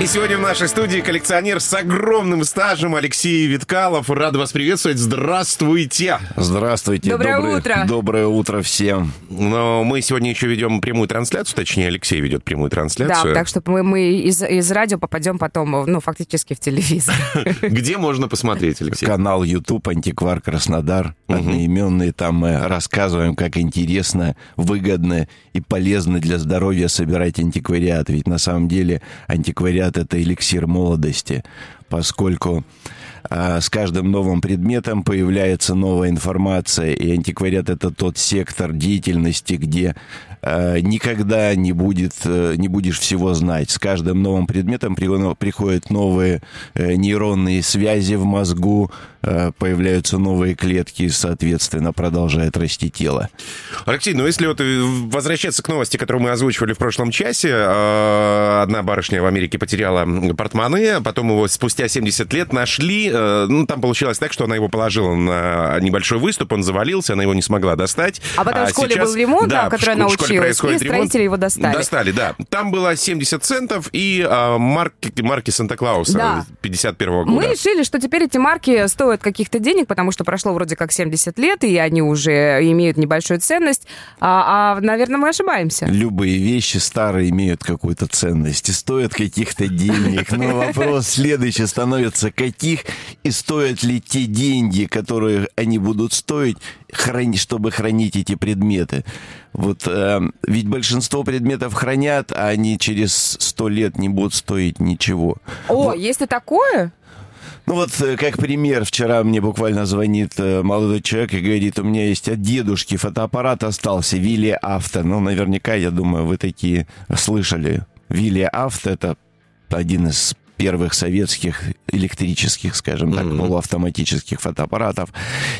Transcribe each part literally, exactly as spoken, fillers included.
И сегодня в нашей студии коллекционер с огромным стажем Алексей Виткалов. Рад вас приветствовать. Здравствуйте. Здравствуйте. Доброе, доброе утро. Доброе утро всем. Но мы сегодня еще ведем прямую трансляцию, точнее, Алексей ведет прямую трансляцию. Да, так что мы, мы из, из радио попадем потом, ну, фактически в телевизор. Где можно посмотреть, Алексей? Канал YouTube «Антиквар Краснодар». Одноименный. Там мы рассказываем, как интересно, выгодно и полезно для здоровья собирать антиквариат. Ведь на самом деле антиквариат — это эликсир молодости, поскольку а, с каждым новым предметом появляется новая информация, и антиквариат — это тот сектор деятельности, где а, никогда не, будет, а, не будешь всего знать. С каждым новым предметом при, приходят новые а, нейронные связи в мозгу, а, появляются новые клетки, соответственно, продолжает расти тело. Алексей, ну если вот возвращаться к новости, которую мы озвучивали в прошлом часе, одна барышня в Америке потеряла портмоне, потом его спустя семьдесят лет нашли. Ну, там получилось так, что она его положила на небольшой выступ, он завалился, она его не смогла достать. А потом а в школе сейчас был ремонт, да, в который она училась, и строители ремонт. его достали. Достали, да. Там было семьдесят центов и а, марки, марки Санта-Клауса, да, пятьдесят первого года. Мы решили, что теперь эти марки стоят каких-то денег, потому что прошло вроде как семьдесят лет, и они уже имеют небольшую ценность. А, а наверное, мы ошибаемся. Любые вещи старые имеют какую-то ценность и стоят каких-то денег. Но вопрос следующий становится: каких и стоят ли те деньги, которые они будут стоить, храни, чтобы хранить эти предметы. Вот, э, ведь большинство предметов хранят, а они через сто лет не будут стоить ничего. О, вот. Есть и такое? Ну вот, как пример, вчера мне буквально звонит молодой человек и говорит: у меня есть от дедушки фотоаппарат остался, Вилия авто. Ну, наверняка, я думаю, вы такие слышали. Вилия авто — это один из первых советских электрических, скажем так, mm-hmm. полуавтоматических фотоаппаратов.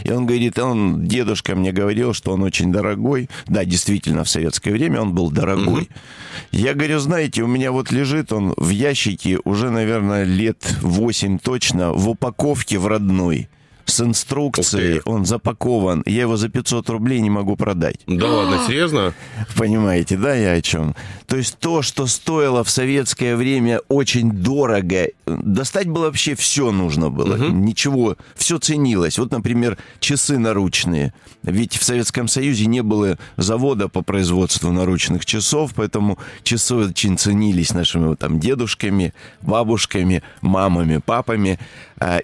И он говорит, он, дедушка мне говорил, что он очень дорогой. Да, действительно, в советское время он был дорогой. Mm-hmm. Я говорю, знаете, у меня вот лежит он в ящике уже, наверное, лет восемь точно, в упаковке в родной, с инструкцией, okay. он запакован. Я его за пятьсот рублей не могу продать. Да ладно, серьезно? Понимаете, да, я о чем? То есть то, что стоило в советское время очень дорого, достать было вообще все нужно было. Uh-huh. Ничего, все ценилось. Вот, например, часы наручные. Ведь в Советском Союзе не было завода по производству наручных часов, поэтому часы очень ценились нашими там дедушками, бабушками, мамами, папами.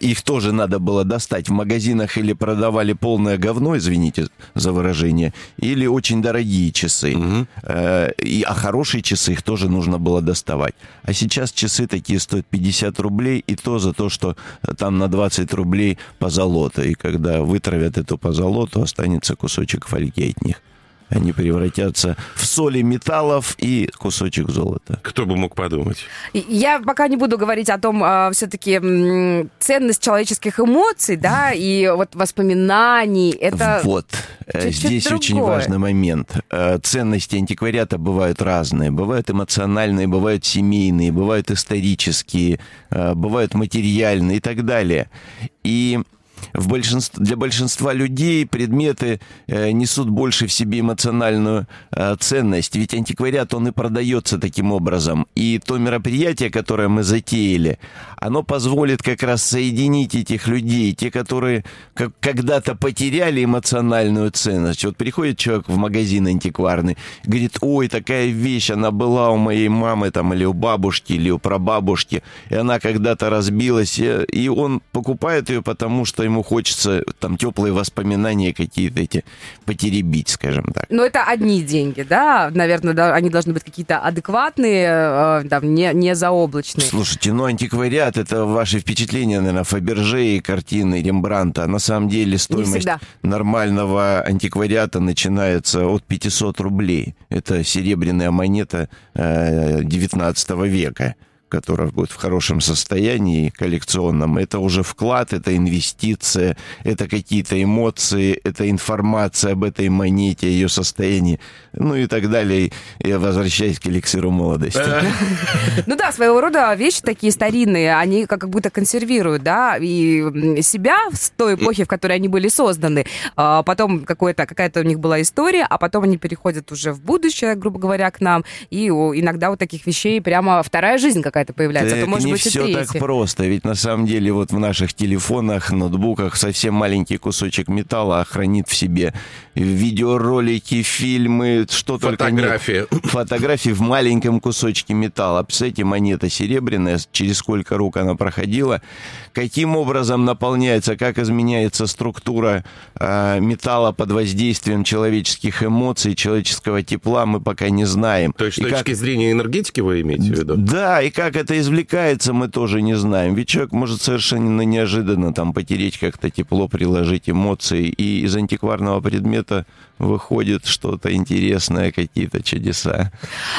Их тоже надо было достать. В магазинах или продавали полное говно, извините за выражение, или очень дорогие часы. Угу. А хорошие часы, их тоже нужно было доставать. А сейчас часы такие стоят пятьдесят рублей, и то за то, что там на двадцать рублей позолота. И когда вытравят эту позолоту, останется кусочек фольги от них. Они превратятся в соли металлов и кусочек золота. Кто бы мог подумать? Я пока не буду говорить о том, э, все-таки м- ценность человеческих эмоций, да, и вот воспоминаний. Это вот здесь другое. Очень важный момент. Ценности антиквариата бывают разные. Бывают эмоциональные, бывают семейные, бывают исторические, бывают материальные и так далее. И В большинство, для большинства людей предметы э, несут больше в себе эмоциональную э, ценность. Ведь антиквариат, он и продается таким образом. И то мероприятие, которое мы затеяли, оно позволит как раз соединить этих людей, те, которые как, когда-то потеряли эмоциональную ценность. Вот приходит человек в магазин антикварный, говорит: ой, такая вещь, она была у моей мамы там, или у бабушки, или у прабабушки, и она когда-то разбилась, и, и он покупает ее, потому что ему хочется там теплые воспоминания какие-то эти потеребить, скажем так. Но это одни деньги, да? Наверное, да, они должны быть какие-то адекватные, э, там, не, не заоблачные. Слушайте, ну антиквариат — это ваши впечатления, наверное, Фаберже и картины Рембрандта. На самом деле стоимость нормального антиквариата начинается от пятисот рублей. Это серебряная монета э, девятнадцатого века. которая будет в хорошем состоянии коллекционном, это уже вклад, это инвестиция, это какие-то эмоции, это информация об этой монете, ее состоянии, ну и так далее. Я возвращаюсь к эликсиру молодости. Ну да, своего рода вещи такие старинные, они как будто консервируют, да, и себя с той эпохи, в которой они были созданы. Потом какая-то у них была история, а потом они переходят уже в будущее, грубо говоря, к нам, и иногда у таких вещей прямо вторая жизнь как какая-то появляется, это может не быть все и так просто, ведь на самом деле вот в наших телефонах, ноутбуках совсем маленький кусочек металла хранит в себе видеоролики, фильмы, что фотографии. Только нет. Фотографии в маленьком кусочке металла. Представляете, монета серебряная, через сколько рук она проходила, каким образом наполняется, как изменяется структура э, металла под воздействием человеческих эмоций, человеческого тепла, мы пока не знаем. То есть с точки как... зрения энергетики вы имеете в виду? Да, и как Как это извлекается, мы тоже не знаем. Ведь человек может совершенно неожиданно там потереть как-то тепло, приложить эмоции, и из антикварного предмета выходит что-то интересное, какие-то чудеса.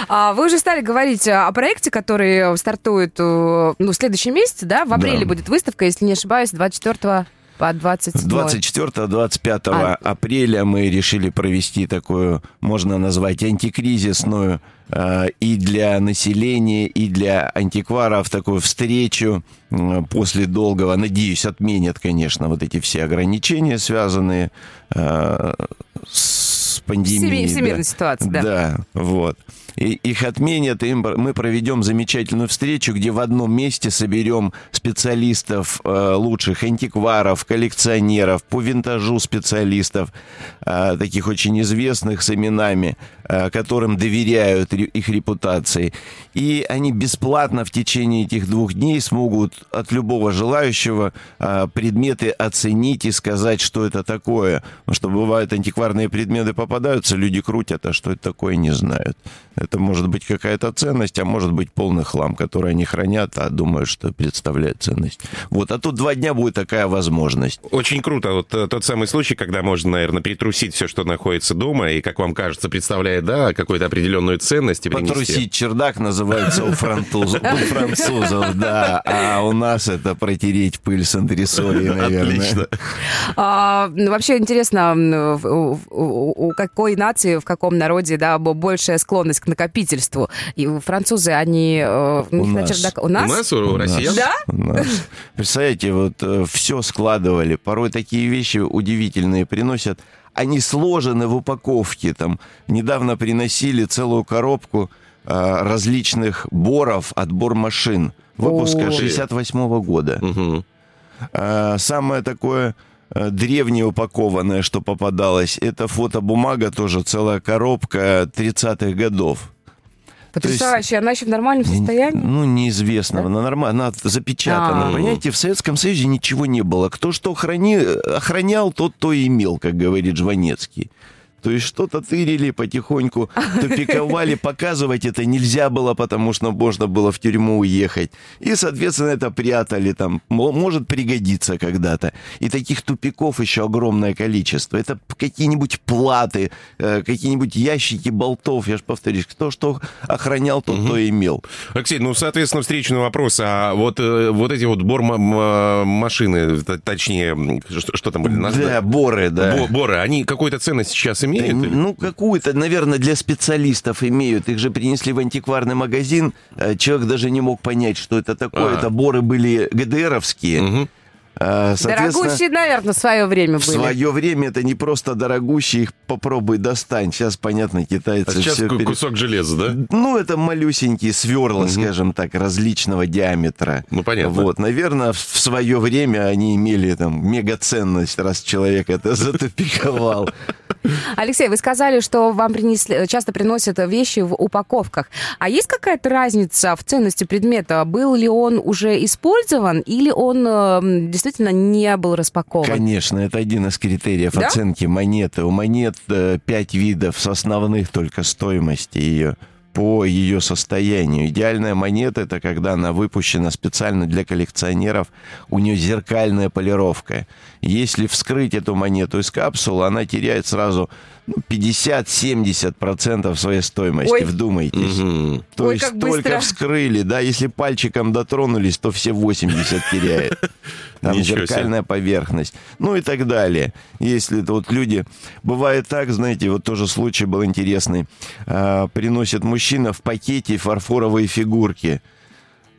Вы уже стали говорить о проекте, который стартует ну, в следующем месяце, да? В апреле да. будет выставка, если не ошибаюсь, двадцать четвёртого. По двадцать четвёртого двадцать пятого а... апреля мы решили провести такую, можно назвать, антикризисную э, и для населения, и для антикваров такую встречу э, после долгого, надеюсь, отменят, конечно, вот эти все ограничения, связанные э, с пандемией. Всемирной да. ситуацией, да. Да, вот. И их отменят, и мы проведем замечательную встречу, где в одном месте соберем специалистов, лучших антикваров, коллекционеров, по винтажу специалистов, таких очень известных с именами, которым доверяют их репутации. И они бесплатно в течение этих двух дней смогут от любого желающего предметы оценить и сказать, что это такое. Потому что бывают антикварные предметы попадаются, люди крутят, а что это такое, не знают. Это может быть какая-то ценность, а может быть полный хлам, который они хранят, а думают, что представляет ценность. Вот, а тут два дня будет такая возможность. Очень круто. Вот тот самый случай, когда можно, наверное, перетрусить все, что находится дома, и, как вам кажется, представляет, да, какую-то определенную ценность и принести. Потрусить чердак называется у французов, у французов, да. А у нас это протереть пыль с антресолей, наверное. Отлично. Вообще интересно, у какой нации, в каком народе, да, большая склонность к накопительству. И французы, они... У, у, нас. Чердак... у нас? У нас, у, у россиян. Да? У нас. Представляете, вот все складывали. Порой такие вещи удивительные приносят. Они сложены в упаковке. Там недавно приносили целую коробку а, различных боров от бормашин. Выпуска шестьдесят восьмого года. Угу. А, самое такое... древнее упакованное, что попадалось, это фотобумага, тоже целая коробка тридцатых годов. Потрясающе. Она еще в нормальном состоянии? Ну, неизвестно. Да? Она, норм... она запечатана. А-а-а. Понимаете, в Советском Союзе ничего не было. Кто что храни... охранял, тот то и имел, как говорит Жванецкий. То есть что-то тырили потихоньку, тупиковали, показывать это нельзя было, потому что можно было в тюрьму уехать. И, соответственно, это прятали там. Может пригодиться когда-то. И таких тупиков еще огромное количество. Это какие-нибудь платы, какие-нибудь ящики болтов. Я же повторюсь, кто что охранял, тот угу. то и имел. Алексей, ну, соответственно, встречный вопрос. А вот, вот эти вот бормашины, точнее, что, что там были? Да, боры, да. Боры, они какую-то ценность сейчас имеют? Имеют? Ну, какую-то, наверное, для специалистов имеют. Их же принесли в антикварный магазин. Человек даже не мог понять, что это такое. А-а-а. Это боры были ГДРовские. Угу. Дорогущие, наверное, в свое время в были. В свое время это не просто дорогущие, их попробуй достань. Сейчас, понятно, китайцы... А сейчас все ку- кусок пере... железа, да? Ну, это малюсенькие сверла, угу. скажем так, различного диаметра. Ну, понятно. Вот, наверное, в свое время они имели там мегаценность, раз человек это затупиковал. Алексей, вы сказали, что вам принесли, часто приносят вещи в упаковках. А есть какая-то разница в ценности предмета? Был ли он уже использован или он действительно не был распакован? Конечно, это один из критериев да? оценки монеты. У монет пять видов с основных только стоимости ее. по ее состоянию. Идеальная монета — это когда она выпущена специально для коллекционеров, у нее зеркальная полировка. Если вскрыть эту монету из капсулы, она теряет сразу пятьдесят-семьдесят процентов своей стоимости. Ой. Вдумайтесь. Угу. То Ой, есть только быстро. Вскрыли, да, если пальчиком дотронулись, то все восемьдесят теряет. Там зеркальная поверхность. Ну и так далее. Если вот люди... Бывает так, знаете, вот тоже случай был интересный. А, приносит мужчина в пакете фарфоровые фигурки.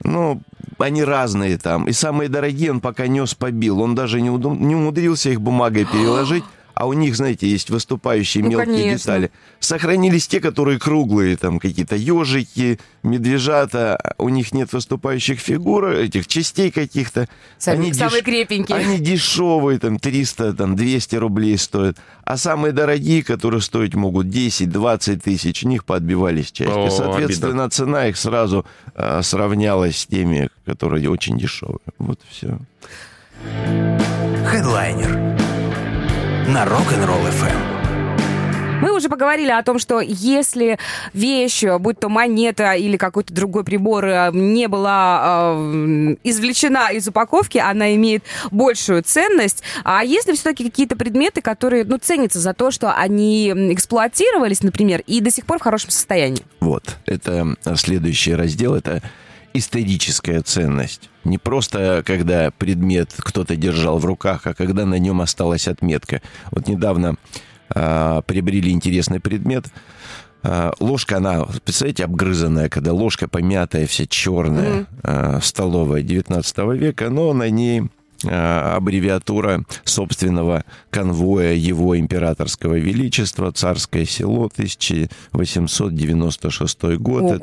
Ну, они разные там. И самые дорогие он пока нес, побил. Он даже не, удум... не умудрился их бумагой переложить. А у них, знаете, есть выступающие ну, мелкие конечно. детали. Сохранились те, которые круглые, там какие-то ежики, медвежата. У них нет выступающих фигур, этих частей каких-то. Они самые деш... крепенькие. Они дешевые, там триста, там двести рублей стоят. А самые дорогие, которые стоить могут десять-двадцать тысяч, у них поотбивались части. О, и, соответственно, обидно. Цена их сразу а, сравнялась с теми, которые очень дешевые. Вот и все. Headliner. На Rock'n'Roll эф эм. Мы уже поговорили о том, что если вещь, будь то монета или какой-то другой прибор, не была э, извлечена из упаковки, она имеет большую ценность. А если все-таки какие-то предметы, которые ну, ценятся за то, что они эксплуатировались, например, и до сих пор в хорошем состоянии? Вот, это следующий раздел, это историческая ценность. Не просто, когда предмет кто-то держал в руках, а когда на нем осталась отметка. Вот недавно а, приобрели интересный предмет. А, ложка, она, представляете, обгрызанная, когда ложка помятая, вся черная, mm-hmm. а, столовая девятнадцатого века, но на ней а, аббревиатура собственного конвоя его императорского величества, Царское село, тысяча восемьсот девяносто шестой год. Ого.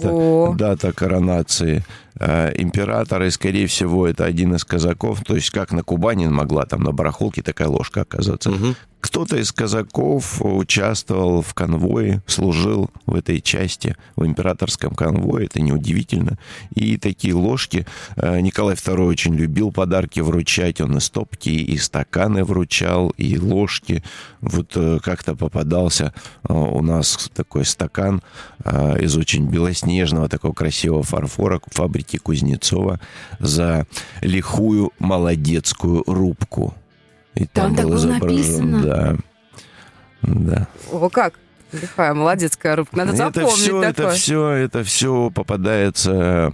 Это дата коронации императора, и, скорее всего, это один из казаков, то есть как на Кубани могла там на барахолке такая ложка оказаться. Угу. Кто-то из казаков участвовал в конвое, служил в этой части, в императорском конвое, это неудивительно. И такие ложки Николай Второй очень любил подарки вручать, он и стопки, и стаканы вручал, и ложки. Вот как-то попадался у нас такой стакан из очень белоснежного, такого красивого фарфора, фабрики Кузнецова, за лихую молодецкую рубку. И там, там был изображен. Да. Да. О, как? Лихая молодецкая рубка. Надо это запомнить все, такое. Это все, это все попадается...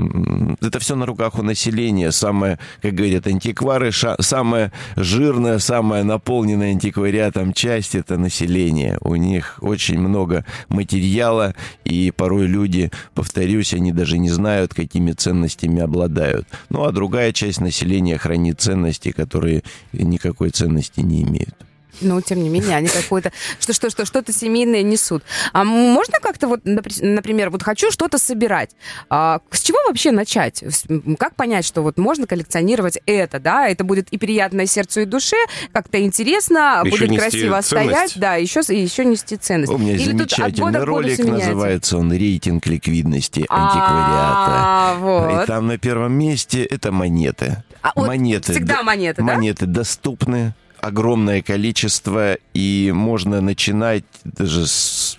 Это все на руках у населения. Самое, как говорят антиквары, ша, самое жирное, самое наполненное антиквариатом часть — это население. У них очень много материала, и порой люди, повторюсь, они даже не знают, какими ценностями обладают. Ну, а другая часть населения хранит ценности, которые никакой ценности не имеют. Но, тем не менее, они какое-то что, что, что, что-то семейное несут. А можно как-то, вот, например, вот хочу что-то собирать. А с чего вообще начать? Как понять, что вот можно коллекционировать это, да? Это будет и приятно сердцу, и душе, как-то интересно, еще будет красиво стоять, да, еще, еще нести ценность. У меня есть замечательный ролик, называется он «Рейтинг ликвидности антиквариата». И там на первом месте это монеты. Монеты. Всегда монеты, да? Монеты доступны. Огромное количество, и можно начинать даже с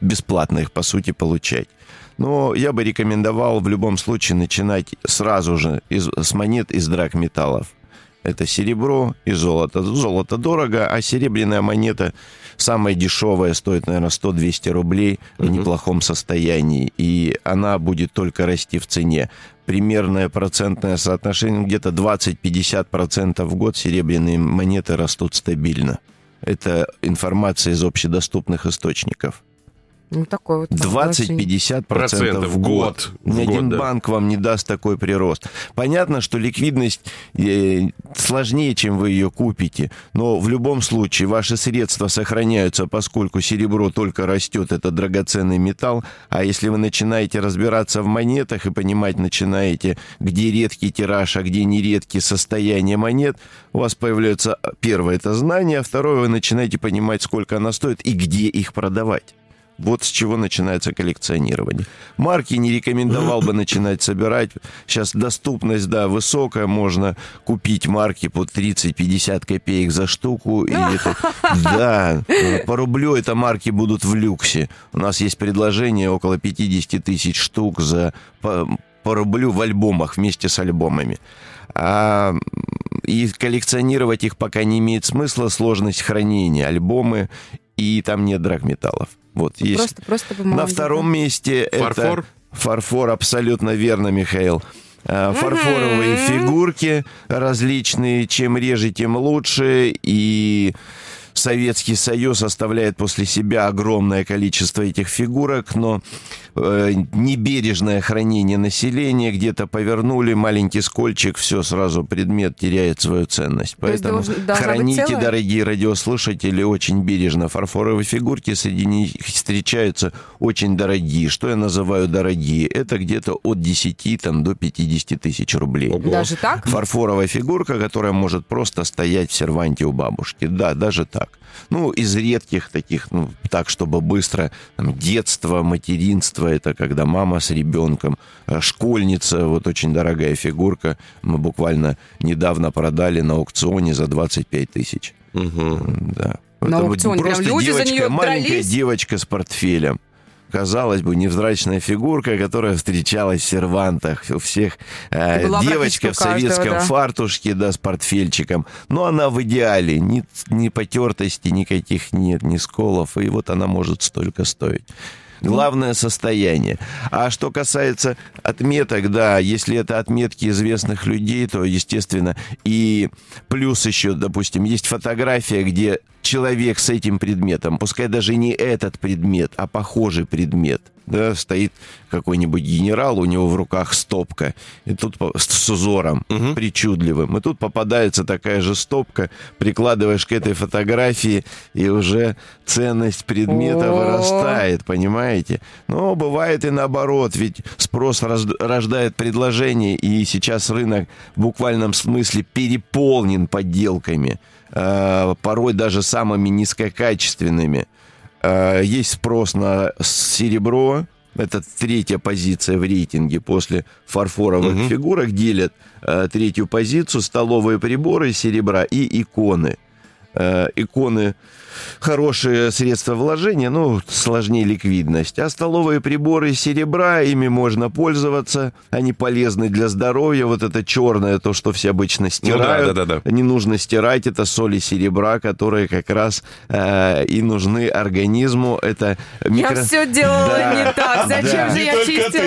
бесплатно их, по сути, получать. Но я бы рекомендовал в любом случае начинать сразу же из, с монет из драгметаллов. Это серебро и золото. Золото дорого, а серебряная монета самая дешевая стоит, наверное, сто-двести рублей в неплохом состоянии. И она будет только расти в цене. Примерное процентное соотношение где-то двадцать-пятьдесят процентов в год серебряные монеты растут стабильно. Это информация из общедоступных источников. Ну, такой вот двадцать-пятьдесят процентов в год. Ни один банк вам не даст такой прирост. Понятно, что ликвидность сложнее, чем вы ее купите, но в любом случае ваши средства сохраняются, поскольку серебро только растет, это драгоценный металл, а если вы начинаете разбираться в монетах и понимать начинаете, где редкий тираж, а где нередкий, состояние монет, у вас появляется первое — это знание, а второе — вы начинаете понимать, сколько она стоит и где их продавать. Вот с чего начинается коллекционирование. Марки не рекомендовал бы начинать собирать. Сейчас доступность, да, высокая. Можно купить марки по тридцать-пятьдесят копеек за штуку. Или, да, по рублю это марки будут в люксе. У нас есть предложение около пятьдесят тысяч штук за, по, по рублю в альбомах вместе с альбомами. А, и коллекционировать их пока не имеет смысла. Сложность хранения. Альбомы, и там нет драгметаллов. Вот, есть. Просто, просто помогу, на втором да. месте фарфор. Это фарфор, абсолютно верно, Михаил. Фарфоровые mm-hmm. фигурки различные, чем реже, тем лучше. И Советский Союз оставляет после себя огромное количество этих фигурок, но э, небережное хранение населения, где-то повернули маленький скольчик, все, сразу предмет теряет свою ценность. Поэтому должен, храните, дорогие радиослушатели, очень бережно фарфоровые фигурки, среди них встречаются очень дорогие. Что я называю дорогие? Это где-то от десяти там, до пятидесяти тысяч рублей. Ого. Даже так? Фарфоровая фигурка, которая может просто стоять в серванте у бабушки. Да, даже так. Ну, из редких таких, ну, так, чтобы быстро, там, детство, материнство, это когда мама с ребенком, школьница, вот очень дорогая фигурка, мы буквально недавно продали на аукционе за двадцать пять тысяч. Угу. Да. На аукционе прям люди за нее дрались. Просто девочка, маленькая девочка с портфелем. Казалось бы, невзрачная фигурка, которая встречалась в сервантах у всех. Э, девочка в советском каждого, да. фартушке, да, с портфельчиком. Но она в идеале. Ни, ни потертости никаких нет, ни сколов. И вот она может столько стоить. Главное состояние. А что касается отметок, да, если это отметки известных людей, то, естественно, и плюс еще, допустим, есть фотография, где человек с этим предметом, пускай даже не этот предмет, а похожий предмет, да, стоит какой-нибудь генерал, у него в руках стопка, и тут с узором угу. причудливым, и тут попадается такая же стопка, прикладываешь к этой фотографии, и уже ценность предмета О-о-о. вырастает, понимаете? Но бывает и наоборот, ведь спрос рождает предложение, и сейчас рынок в буквальном смысле переполнен подделками. Порой даже самыми низкокачественными. Есть спрос на серебро. Это третья позиция в рейтинге после фарфоровых угу. фигурок. Делят третью позицию столовые приборы серебра и иконы. Иконы хорошие средства вложения, но сложнее ликвидность. А столовые приборы серебра, ими можно пользоваться. Они полезны для здоровья. Вот это черное, то, что все обычно стирают. Ну, да, да, да. Не нужно стирать. Это соли серебра, которые как раз э, и нужны организму. Это микро... Я все делала да. не так. Зачем да. же не я чистила?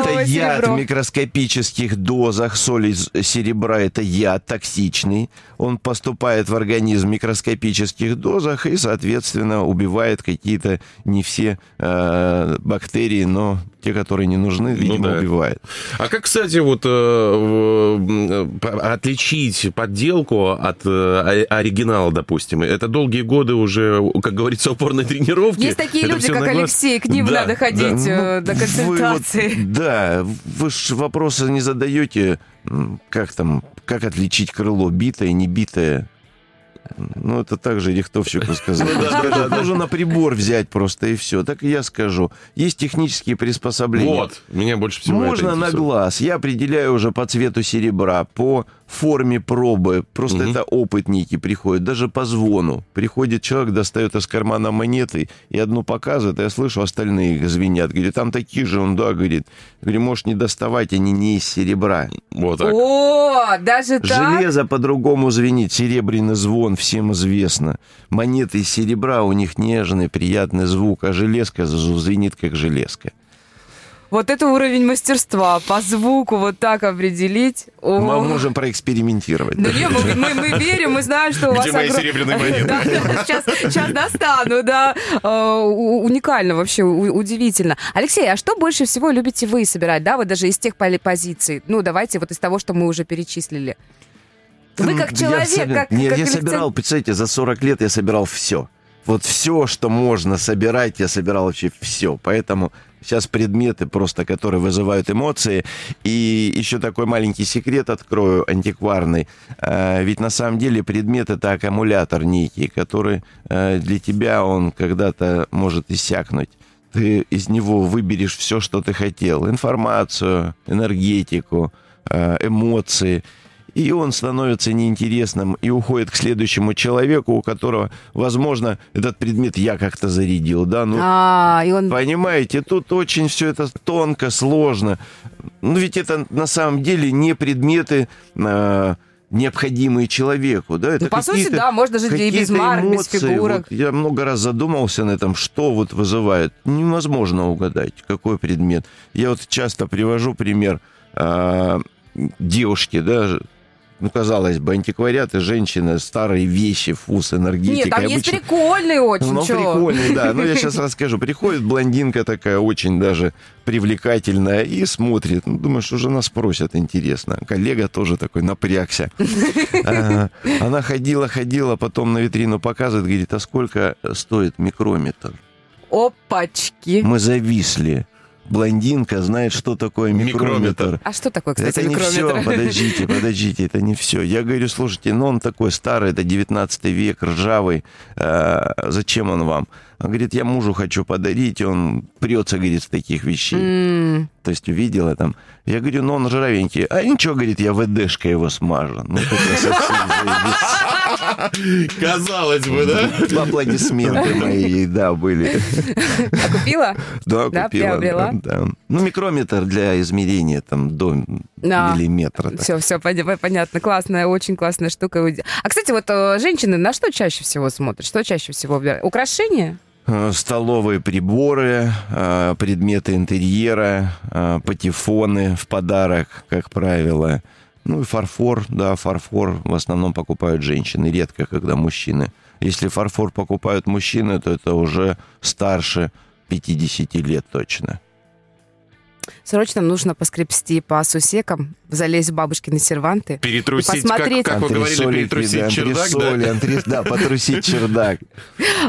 Это яд серебро. В микроскопических дозах. Соли серебра — это яд токсичный. Он поступает в организм в микроскопических дозах и, соответственно, убивает какие-то не все э, бактерии, но те, которые не нужны, видимо, ну, да. убивает. А как, кстати, вот э, отличить подделку от э, оригинала, допустим? Это долгие годы уже, как говорится, упорной тренировки. Есть такие это люди, как Алексей, к ним да, надо ходить да. до консультации. Вы вот, да, вы же вопросы не задаете, как там, как отличить крыло, битое, не битое. Ну, это также рихтовщику сказал. Нужно на прибор взять просто, и все. Так и я скажу. Есть технические приспособления. Вот, меня больше всего это интересует. Можно на глаз. Я определяю уже по цвету серебра, по форме пробы. Просто это опыт некий приходит. Даже по звону. Приходит человек, достает из кармана монеты, и одну показывает, и я слышу, остальные их звенят. Говорит, там такие же, он, да, говорит. Говорит, можешь не доставать, они не из серебра. Вот так. О, даже так? Железо по-другому звенит. Серебряный звон всем известно. Монеты из серебра, у них нежный, приятный звук, а железка звенит, как железка. Вот это уровень мастерства. По звуку вот так определить. О-о-о. Мы можем проэкспериментировать. Да нет, мы, мы, мы верим, мы знаем, что у вас... Где мои огром... серебряные монеты? Сейчас достану, да. Уникально вообще, удивительно. Алексей, а что больше всего любите вы собирать, да, вот даже из тех позиций? Ну, давайте вот из того, что мы уже перечислили. Вы как человек, я как... Нет, как я коллекцион... собирал, представляете, за сорок лет я собирал все. Вот все, что можно собирать, я собирал вообще все. Поэтому Сейчас предметы просто, которые вызывают эмоции. И еще такой маленький секрет открою, антикварный. Ведь на самом деле предмет — это аккумулятор некий, который для тебя, он когда-то может иссякнуть. Ты из него выберешь все, что ты хотел. Информацию, энергетику, эмоции. И он становится неинтересным и уходит к следующему человеку, у которого, возможно, этот предмет я как-то зарядил. Да? Ну, а, и он... Понимаете, тут очень все это тонко, сложно. Ну, ведь это на самом деле не предметы... А... необходимые человеку, да? Это ну, по сути, да, можно жить и без марок, эмоции, без фигурок. Вот, я много раз задумался на этом, что вот вызывает. Невозможно угадать, какой предмет. Я вот часто привожу пример э, девушки, да, ну, казалось бы, антиквариат и женщина, старые вещи, фуз, энергетика. Нет, там обычно... есть прикольные очень. Ну, прикольные, да. Но я сейчас расскажу. Приходит блондинка такая, очень даже привлекательная, и смотрит. Ну, думаешь, уже нас просят, интересно. Коллега тоже такой напрягся. Она ходила, ходила, потом на витрину показывает, говорит, а сколько стоит микрометр? Опачки. Мы зависли. Блондинка знает, что такое микрометр. микрометр. А что такое, кстати, это микрометр? Это не все, подождите, подождите, это не все. Я говорю, слушайте, ну он такой старый, это девятнадцатый век, ржавый, э, зачем он вам? Он говорит, я мужу хочу подарить, он прется, говорит, с таких вещей. Mm. То есть увидела там. Я говорю, ну он жравенький. А ничего, говорит, я ВДшкой его смажу. Ну тут я совсем заебись. Казалось бы, да? Аплодисменты мои, да, были. А купила? Да, да купила. Да, да. Ну, микрометр для измерения там до да. миллиметра. Так. Все, все, понятно. Классная, очень классная штука. А, кстати, вот женщины на что чаще всего смотрят? Что чаще всего? Украшения? Столовые приборы, предметы интерьера, патефоны в подарок, как правило. Ну и фарфор, да, фарфор в основном покупают женщины, редко когда мужчины. Если фарфор покупают мужчины, то это уже старше пятидесяти лет точно. Срочно нужно поскребсти по сусекам, залезть в бабушкины серванты. Перетрусить, посмотреть. как, как вы говорили, перетрусить чердак, да? Антресоли, да, потрусить чердак.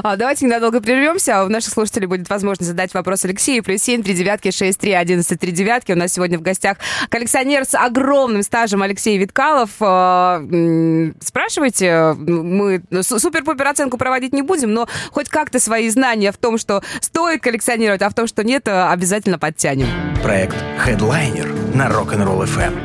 Давайте ненадолго прервемся. У наших слушателей будет возможность задать вопрос Алексею. Плюс семь, три девятки, шесть, три, одиннадцать, три девятки. У нас сегодня в гостях коллекционер с огромным стажем Алексей Виткалов. Спрашивайте. Мы супер-пупер оценку проводить не будем, но хоть как-то свои знания в том, что стоит коллекционировать, а в том, что нет, обязательно подтянем. Проект Headliner на Rock'n'Roll эф эм.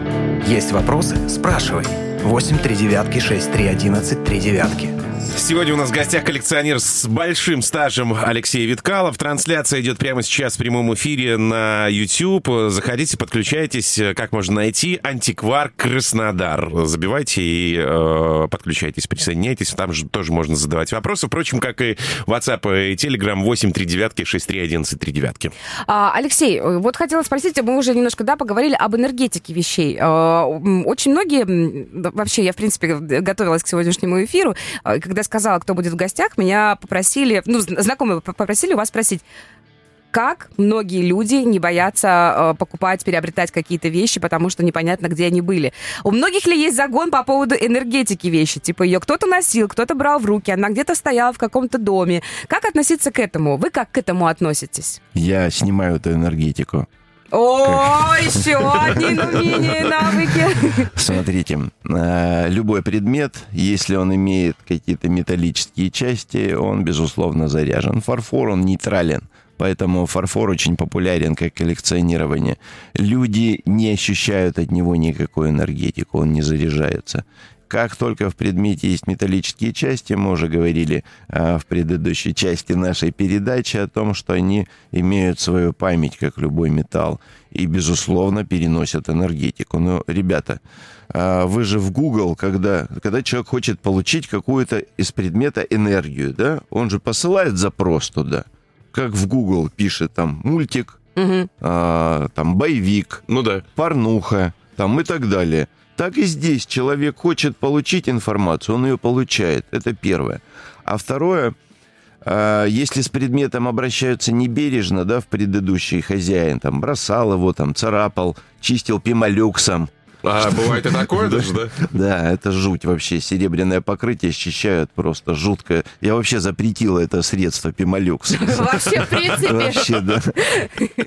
Есть вопросы? Спрашивай. восемь три девятки шесть три одиннадцать три девятки. Сегодня у нас в гостях коллекционер с большим стажем Алексей Виткалов. Трансляция идет прямо сейчас в прямом эфире на YouTube. Заходите, подключайтесь. Как можно найти? Антиквар Краснодар. Забивайте и э, подключайтесь, присоединяйтесь. Там же тоже можно задавать вопросы. Впрочем, как и WhatsApp и Telegram восемь три девятки шесть три одиннадцать три девятки. А, Алексей, вот хотела спросить, мы уже немножко да, поговорили об энергетике вещей. Очень многие... Вообще, я, в принципе, готовилась к сегодняшнему эфиру. Когда сказала, кто будет в гостях, меня попросили, ну, знакомые попросили у вас спросить, как многие люди не боятся покупать, переобретать какие-то вещи, потому что непонятно, где они были. У многих ли есть загон по поводу энергетики вещи? Типа ее кто-то носил, кто-то брал в руки, она где-то стояла в каком-то доме. Как относиться к этому? Вы как к этому относитесь? Я снимаю эту энергетику. О, еще один умение, навыки. Смотрите, любой предмет, если он имеет какие-то металлические части, он, безусловно, заряжен. Фарфор, он нейтрален, поэтому фарфор очень популярен как коллекционирование. Люди не ощущают от него никакую энергетику, он не заряжается. Как только в предмете есть металлические части, мы уже говорили а, в предыдущей части нашей передачи о том, что они имеют свою память, как любой металл, и, безусловно, переносят энергетику. Но, ребята, а вы же в Google, когда, когда человек хочет получить какую-то из предмета энергию, да, он же посылает запрос туда, как в Google пишет там мультик, угу. а, там боевик, ну да. порнуха там, и так далее. Так и здесь человек хочет получить информацию, он ее получает. Это первое. А второе, если с предметом обращаются небережно, да, в предыдущий хозяин там бросал его, там, царапал, чистил пемолюксом, А, бывает и такое даже, да? Да, это жуть вообще. Серебряное покрытие счищают просто жутко. Я вообще запретил это средство, пемолюкс. Вообще, в принципе. Вообще, да.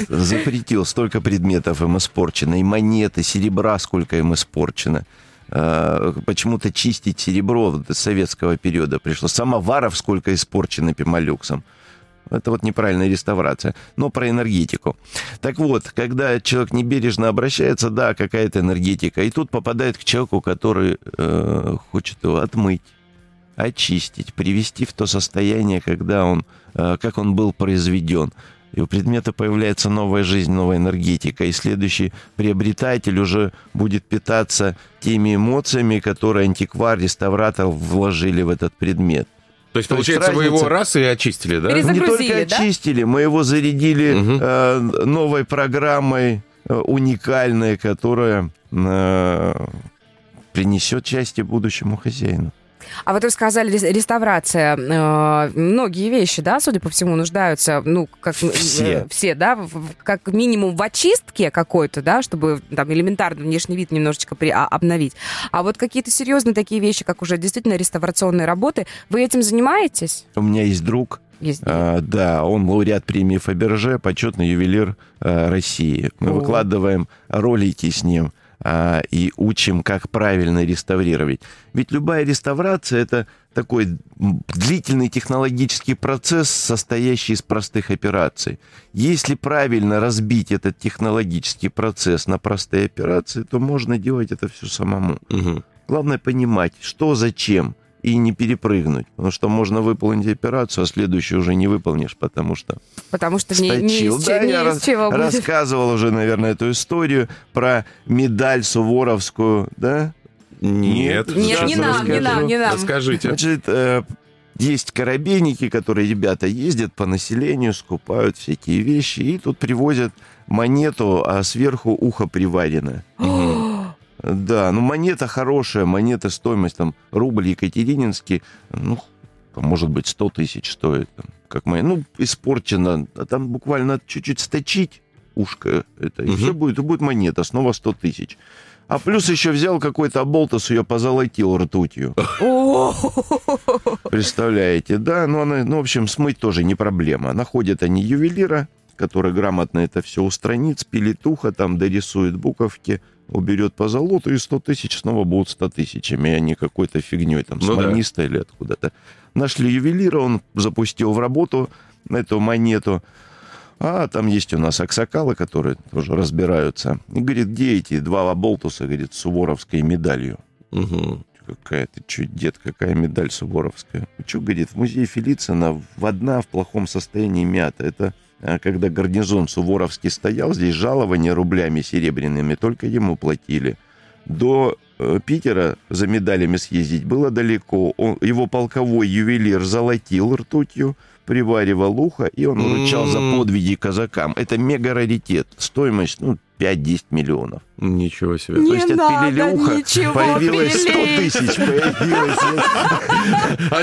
Запретил. Столько предметов им испорчено. И монеты, серебра сколько им испорчено. Почему-то чистить серебро до советского периода пришло. Самоваров сколько испорчено пемолюксом. Это вот неправильная реставрация. Но про энергетику. Так вот, когда человек небережно обращается, да, какая-то энергетика. И тут попадает к человеку, который э, хочет его отмыть, очистить, привести в то состояние, когда он, э, как он был произведен. И у предмета появляется новая жизнь, новая энергетика. И следующий приобретатель уже будет питаться теми эмоциями, которые антиквар, реставратор вложили в этот предмет. То есть, получается, вы его раз и очистили, да? Не только очистили, мы его зарядили угу. э, новой программой, э, уникальной, которая э, принесет счастье будущему хозяину. А вот вы сказали, реставрация. Многие вещи, да, судя по всему, нуждаются, ну, как... Все. Все, да, как минимум в очистке какой-то, да, чтобы там элементарно внешний вид немножечко при... обновить. А вот какие-то серьезные такие вещи, как уже действительно реставрационные работы, вы этим занимаетесь? У меня есть друг. Есть. А, да, он лауреат премии Фаберже, почетный ювелир а, России. Мы О. выкладываем ролики с ним. И учим, как правильно реставрировать. Ведь любая реставрация — это такой длительный технологический процесс, состоящий из простых операций. Если правильно разбить этот технологический процесс на простые операции, то можно делать это все самому. Угу. Главное понимать, что зачем, и не перепрыгнуть. Потому что можно выполнить операцию, а следующую уже не выполнишь, потому что... Потому что не, не из, да, не я из чего будет. Рассказывал уже, наверное, эту историю про медаль Суворовскую, да? Нет. Нет, нет не, нам, не нам, не нам. Расскажите. Значит, есть коробейники, которые ребята ездят по населению, скупают всякие вещи, и тут привозят монету, а сверху ухо приварено. Да, ну монета хорошая, монета стоимость, там, рубль екатерининский, ну, там, может быть, сто тысяч стоит, там, как монета, ну, испорчена, а там буквально чуть-чуть сточить ушко, это, и угу. все будет, и будет монета, снова сто тысяч. А плюс еще взял какой-то оболтус, ее позолотил ртутью. Представляете, да, ну, она, ну, в общем, смыть тоже не проблема. Находят они ювелира, который грамотно это все устранит, спилит ухо, там, дорисует буковки, уберет по золоту, и сто тысяч снова будут сто тысячами, а не какой-то фигней, там, ну смолистой да. или откуда-то. Нашли ювелира, он запустил в работу эту монету, а там есть у нас аксакалы, которые тоже разбираются. И говорит, где эти два оболтуса, говорит, с суворовской медалью? Угу. Какая ты, чё, дед, какая медаль суворовская? Чё, говорит, в музее Фелицына одна в плохом состоянии мята, это... Когда гарнизон суворовский стоял, здесь жалования рублями серебряными только ему платили. До Питера за медалями съездить было далеко. Он, его полковой ювелир золотил ртутью, приваривал ухо, и он вручал за подвиги казакам. Это мега-раритет. Стоимость, ну, пять-десять миллионов. Ничего себе. Не То есть отпилили надо, ухо, ничего, появилось пили. сто тысяч, появилось.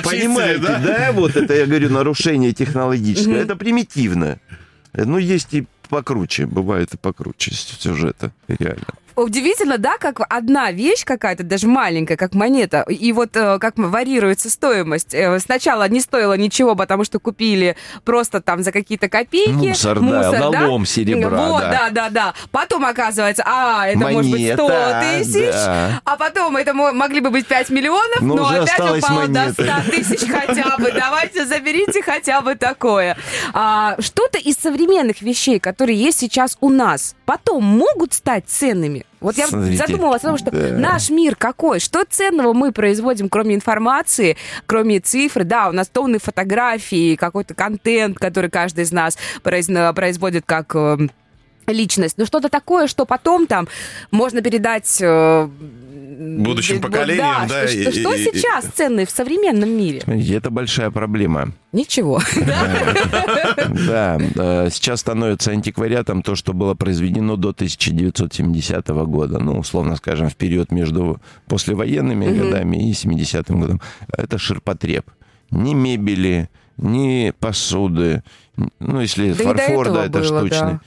Понимаете, да? Вот это, я говорю, нарушение технологическое. Это примитивно. Ну, есть и покруче, бывает и покруче сюжета, реально. Удивительно, да, как одна вещь какая-то, даже маленькая, как монета, и вот э, как варьируется стоимость. Э, сначала не стоило ничего, потому что купили просто там за какие-то копейки. Мусор, мусор да, налом да? серебра. Вот, да. да, да, да. Потом оказывается, а, это монета, может быть сто тысяч, да. а потом это могли бы быть пять миллионов, но, но опять упало до ста тысяч хотя бы. Давайте заберите хотя бы такое. А, что-то из современных вещей, которые есть сейчас у нас, потом могут стать ценными? Вот я Смотрите, задумалась о том, что да. наш мир какой? Что ценного мы производим, кроме информации, кроме цифр? Да, у нас тонны фотографий, какой-то контент, который каждый из нас производит как личность. Но что-то такое, что потом там можно передать... Будущим поколениям, да. да что, и, что, что и, сейчас и... ценное в современном мире? Это большая проблема. Ничего. Да, сейчас становится антиквариатом то, что было произведено до тысяча девятьсот семидесятого года. Ну, условно скажем, в период между послевоенными годами и семидесятым годом. Это ширпотреб. Ни мебели, ни посуды. Ну, если фарфор, да, это штучный.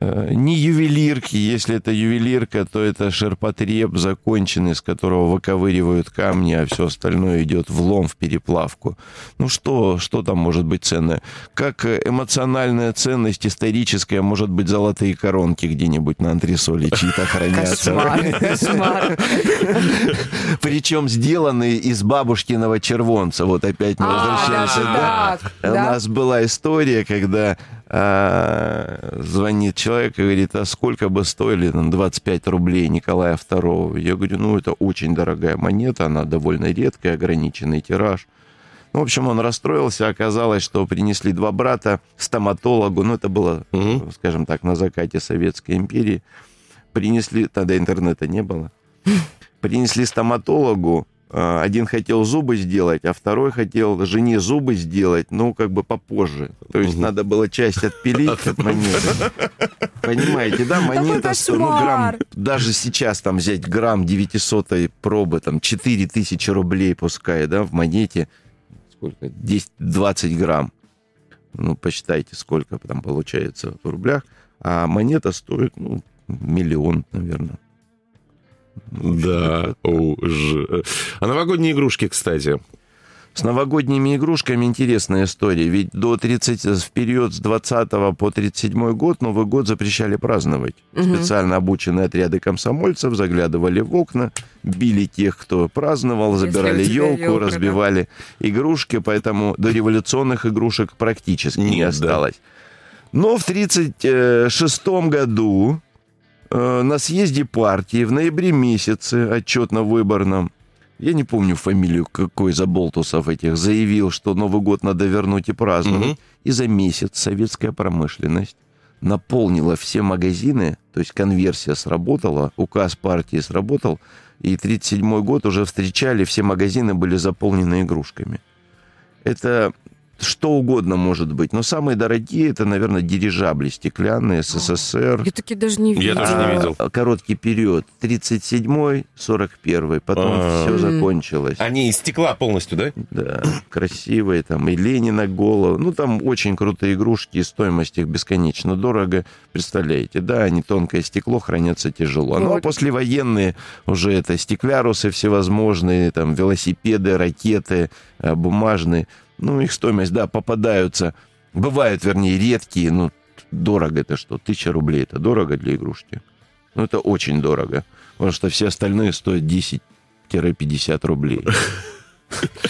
не ювелирки. Если это ювелирка, то это ширпотреб законченный, из которого выковыривают камни, а все остальное идет в лом, в переплавку. Ну что, что там может быть ценное? Как эмоциональная ценность историческая, может быть, золотые коронки где-нибудь на антресоли чьи-то хранятся. Причем сделанные из бабушкиного червонца. Вот опять мы возвращаемся. У нас была история, когда... А, звонит человек и говорит, а сколько бы стоили там, двадцать пять рублей Николая второго? Я говорю, ну, это очень дорогая монета, она довольно редкая, ограниченный тираж. Ну, в общем, он расстроился, оказалось, что принесли два брата стоматологу, ну, это было, mm-hmm. скажем так, на закате Советской империи. Принесли, тогда интернета не было, принесли стоматологу. Один хотел зубы сделать, а второй хотел жене зубы сделать, ну, как бы попозже. То есть угу. надо было часть отпилить от монеты. Понимаете, да? Монета, сто, ну, грамм, даже сейчас там взять грамм девятисотой пробы, там, четыре тысячи рублей пускай, да, в монете. Сколько? десять, двадцать грамм. Ну, посчитайте, сколько там получается в рублях. А монета стоит, ну, миллион, наверное. Да, уже. А новогодние игрушки, кстати. С новогодними игрушками интересная история. Ведь до тридцатого, в период с двадцатого по тридцать седьмой год Новый год запрещали праздновать. Угу. Специально обученные отряды комсомольцев заглядывали в окна, били тех, кто праздновал, забирали елку, елка, разбивали да. игрушки. Поэтому до революционных игрушек практически не, не осталось. Да. Но в тридцать шестом году... на съезде партии в ноябре месяце, отчетно-выборном, я не помню фамилию, какой из оболтусов этих, заявил, что Новый год надо вернуть и праздновать. Угу. И за месяц советская промышленность наполнила все магазины, то есть конверсия сработала, указ партии сработал, и тридцать седьмой год уже встречали, все магазины были заполнены игрушками. Это... что угодно может быть. Но самые дорогие, это, наверное, дирижабли стеклянные, СССР. Я такие даже не видел. Я тоже не видел. Короткий период. тридцать седьмой, сорок первый. Потом А-а-а. все закончилось. Они из стекла полностью, да? Да. Красивые там. И Ленина голова. Ну, там очень крутые игрушки. И стоимость их бесконечно дорого. Представляете, да? Они тонкое стекло, хранятся тяжело. Вот. Ну, а послевоенные уже это стеклярусы всевозможные, там, велосипеды, ракеты, бумажные. Ну, их стоимость, да, попадаются. Бывают, вернее, редкие, ну, дорого это что? Тысяча рублей это дорого для игрушки. Ну, это очень дорого. Потому что все остальные стоят десять-пятьдесят рублей.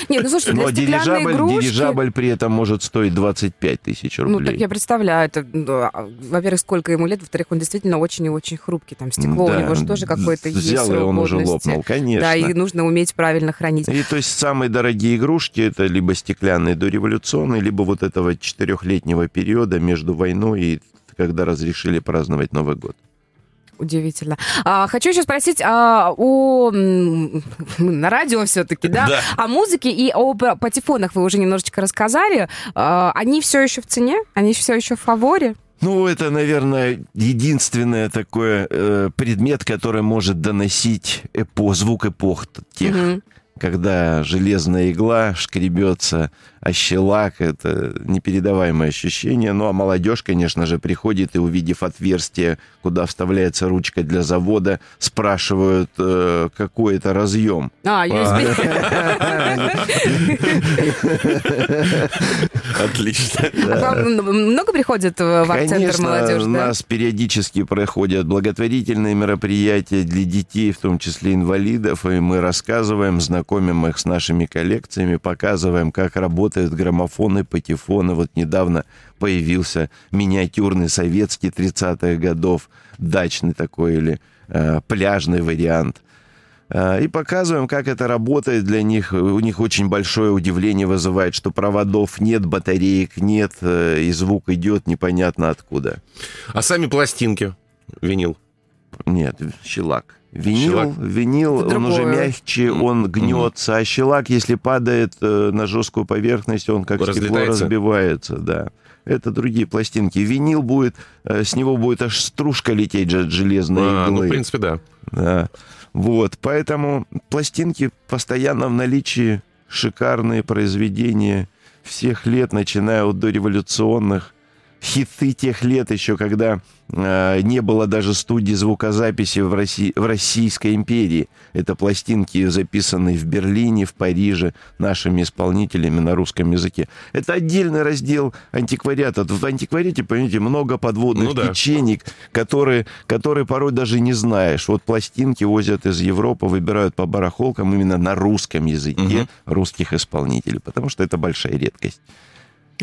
Нет, ну, слушай, для но стеклянной дирижабль, игрушки... дирижабль при этом может стоить двадцать пять тысяч рублей. Ну, так я представляю, это, да, во-первых, сколько ему лет, во-вторых, он действительно очень и очень хрупкий. Там стекло да. у него же тоже какое-то есть. Взял, и он уже лопнул, конечно. Да, и нужно уметь правильно хранить. И то есть самые дорогие игрушки, это либо стеклянные дореволюционные, либо вот этого четырехлетнего периода между войной и когда разрешили праздновать Новый год. Удивительно. А, хочу еще спросить а, о... на радио все-таки, да? да? О музыке и о патефонах вы уже немножечко рассказали. А, они все еще в цене? Они все еще в фаворе? Ну, это, наверное, единственное такое э, предмет, который может доносить эпо, звук эпох тех, угу. когда железная игла шкребется, а щелак — это непередаваемое ощущение. Ну, а молодежь, конечно же, приходит и, увидев отверстие, куда вставляется ручка для завода, спрашивают, э, какой это разъем. А, ю эс би. Отлично. Много приходит в арт-центр молодежь? Конечно, у нас периодически проходят благотворительные мероприятия для детей, в том числе инвалидов, и мы рассказываем, знакомим их с нашими коллекциями, показываем, как работают граммофоны, патефоны. Вот недавно появился миниатюрный советский тридцатых годов, дачный такой или э, пляжный вариант. Э, и показываем, как это работает для них. У них очень большое удивление вызывает, что проводов нет, батареек нет, э, и звук идет непонятно откуда. А сами пластинки? Винил? Нет, щелак. Винил, щелак. винил, это он другое. Уже мягче, он гнется, mm-hmm. а щелак, если падает на жесткую поверхность, он как стекло разбивается, да. Это другие пластинки. Винил будет, с него будет аж стружка лететь от железной а, иглы. Ну, в принципе, да. да. Вот, поэтому пластинки постоянно в наличии, шикарные произведения всех лет, начиная от дореволюционных хиты тех лет еще, когда э, не было даже студии звукозаписи в, Росси... в Российской империи. Это пластинки, записанные в Берлине, в Париже нашими исполнителями на русском языке. Это отдельный раздел антиквариата. В антиквариате, понимаете, много подводных ну, да. печенек, которые, которые порой даже не знаешь. Вот пластинки возят из Европы, выбирают по барахолкам именно на русском языке угу. русских исполнителей, потому что это большая редкость.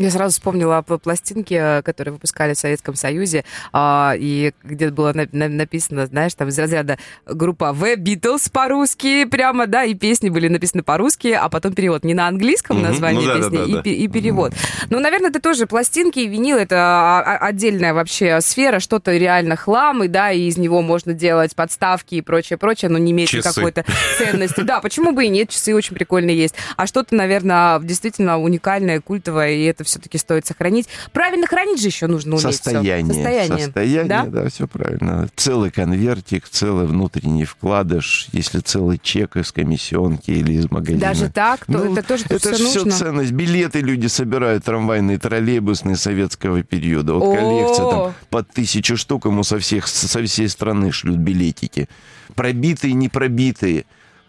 Я сразу вспомнила о пластинке, которые выпускали в Советском Союзе, и где-то было написано, знаешь, там из разряда группа The Beatles по-русски, прямо, да, и песни были написаны по-русски, а потом перевод не на английском название ну, да, песни, да, да, и, да. и перевод. Mm-hmm. Ну, наверное, это тоже пластинки и винил, это отдельная вообще сфера, что-то реально хлам, и да, и из него можно делать подставки и прочее, прочее, но не имеет какой-то ценности. Да, почему бы и нет, часы очень прикольные есть. А что-то, наверное, действительно уникальное, культовое, и это все-таки стоит сохранить. Правильно хранить же еще нужно уметь. Состояние. Все. Состояние, Состояние да? да, все правильно. Целый конвертик, целый внутренний вкладыш, если целый чек из комиссионки или из магазина. Даже так? Ну, то, это тоже это все, все ценность. Билеты люди собирают, трамвайные, троллейбусные советского периода. Вот О-о-о. коллекция там по тысячу штук, ему со, всех, со всей страны шлют билетики. Пробитые, непробитые.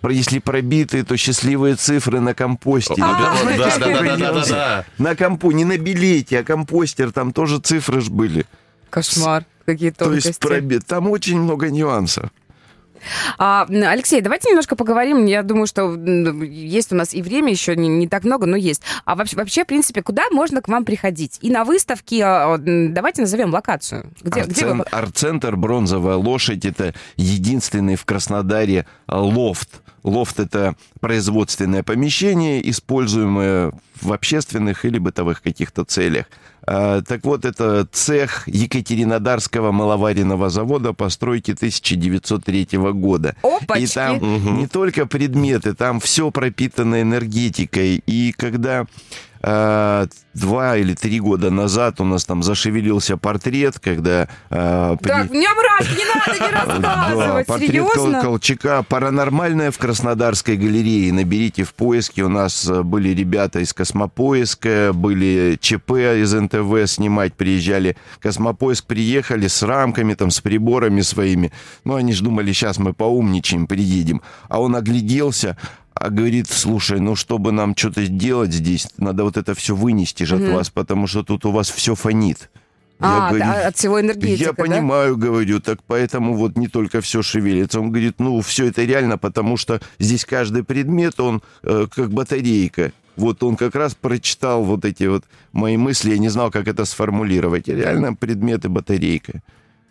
Если пробитые, то счастливые цифры на компостере. На компо, не на билете, а компостер, там тоже цифры ж были. Кошмар, какие тонкости. То есть там очень много нюансов. А, Алексей, давайте немножко поговорим. Я думаю, что есть у нас и время еще не, не так много, но есть. А вообще, вообще, в принципе, куда можно к вам приходить? И на выставке, давайте назовем локацию. Где, Арт-центр, где вы... Арт-центр «Бронзовая лошадь» — это единственный в Краснодаре лофт. Лофт — это производственное помещение, используемое в общественных или бытовых каких-то целях. Так вот, это цех Екатеринодарского маловаренного завода постройки тысяча девятьсот третьего года. Опачки. И там угу. не только предметы, там все пропитано энергетикой. И когда э, два или три года назад у нас там зашевелился портрет, когда... Э, при... Так, мне мрак, не надо, не рассказывать, да, серьезно? Портрет Колчака «Паранормальное» в Краснодарской галерее. Наберите в поиске. У нас были ребята из Космопоиска, были ЧП из эн тэ вэ снимать приезжали. Космопоиск приехали с рамками, там, с приборами своими. Ну, они же думали, сейчас мы поумничаем, приедем. А он огляделся, а говорит, слушай, ну, чтобы нам что-то делать здесь, надо вот это все вынести же mm-hmm. от вас, потому что тут у вас все фонит. Я а, говорю, да, от всего энергетика, Я да? понимаю, говорю, так поэтому вот не только все шевелится. Он говорит, ну, все это реально, потому что здесь каждый предмет, он э, как батарейка. Вот он как раз прочитал вот эти вот мои мысли, я не знал, как это сформулировать. Реально предметы батарейка.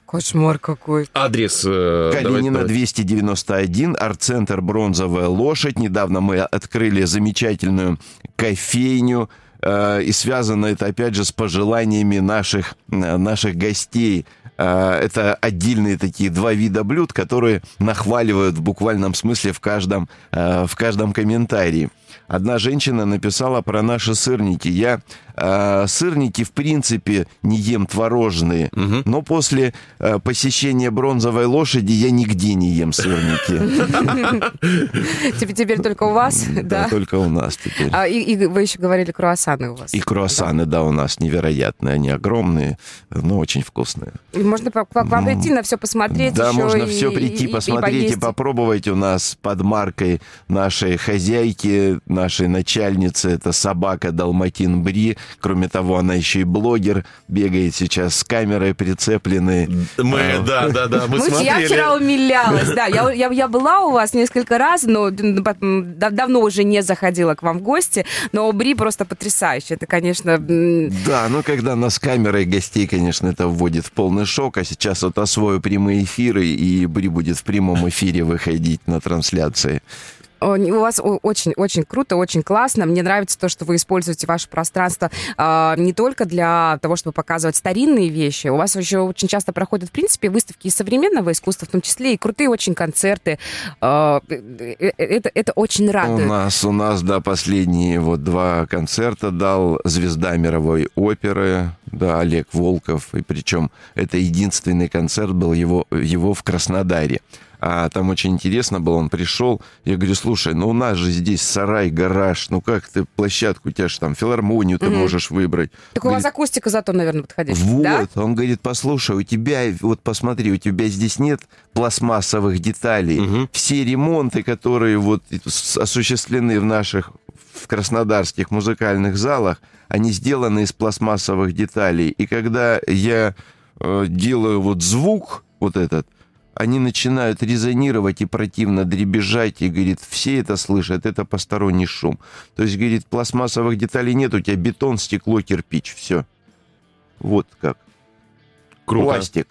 Кошмар какой. Адрес... Э, Калинина, давай, двести девяносто один, арт-центр «Бронзовая лошадь». Недавно мы открыли замечательную кофейню. Э, и связано это, опять же, с пожеланиями наших, наших гостей. Э, это отдельные такие два вида блюд, которые нахваливают в буквальном смысле в каждом, э, в каждом комментарии. Одна женщина написала про наши сырники. Я э, сырники, в принципе, не ем творожные, угу. но после э, посещения «Бронзовой лошади» я нигде не ем сырники. Теперь только у вас? Да, только у нас теперь. И вы еще говорили, круассаны у вас. И круассаны, да, у нас невероятные. Они огромные, но очень вкусные. Можно к вам прийти, на все посмотреть. Да, можно все прийти, посмотреть и попробовать. У нас под маркой нашей хозяйки, нашей начальницы, это собака Далматин Бри. Кроме того, она еще и блогер, бегает сейчас с камерой прицепленной. Мы, а, да, да, да, мы, мы смотрели. Я вчера умилялась, да. Я, я, я была у вас несколько раз, но давно уже не заходила к вам в гости, но Бри просто потрясающе. Это, конечно... Да, ну когда нас камерой гостей, конечно, это вводит в полный шок, а сейчас вот освою прямые эфиры, и Бри будет в прямом эфире выходить на трансляции. У вас очень-очень круто, очень классно. Мне нравится то, что вы используете ваше пространство э, не только для того, чтобы показывать старинные вещи. У вас еще очень часто проходят, в принципе, выставки и современного искусства, в том числе и крутые очень концерты. Э, это, это очень радует. У нас, у нас, да, последние вот два концерта дал звезда мировой оперы, да, Олег Волков. И причем это единственный концерт был его, его в Краснодаре. А там очень интересно было, он пришел, я говорю, слушай, ну у нас же здесь сарай, гараж, ну как ты площадку, у тебя же там филармонию ты mm-hmm. можешь выбрать. Так у, говорит, у вас акустика зато, наверное, подходит. Вот, да? Он говорит, послушай, у тебя, вот посмотри, у тебя здесь нет пластмассовых деталей. Mm-hmm. Все ремонты, которые вот осуществлены в наших, в краснодарских музыкальных залах, они сделаны из пластмассовых деталей. И когда я э, делаю вот звук вот этот, они начинают резонировать и противно дребезжать, и, говорит, все это слышат, это посторонний шум. То есть, говорит, пластмассовых деталей нет, у тебя бетон, стекло, кирпич, все. Вот как. Круто. Пластик.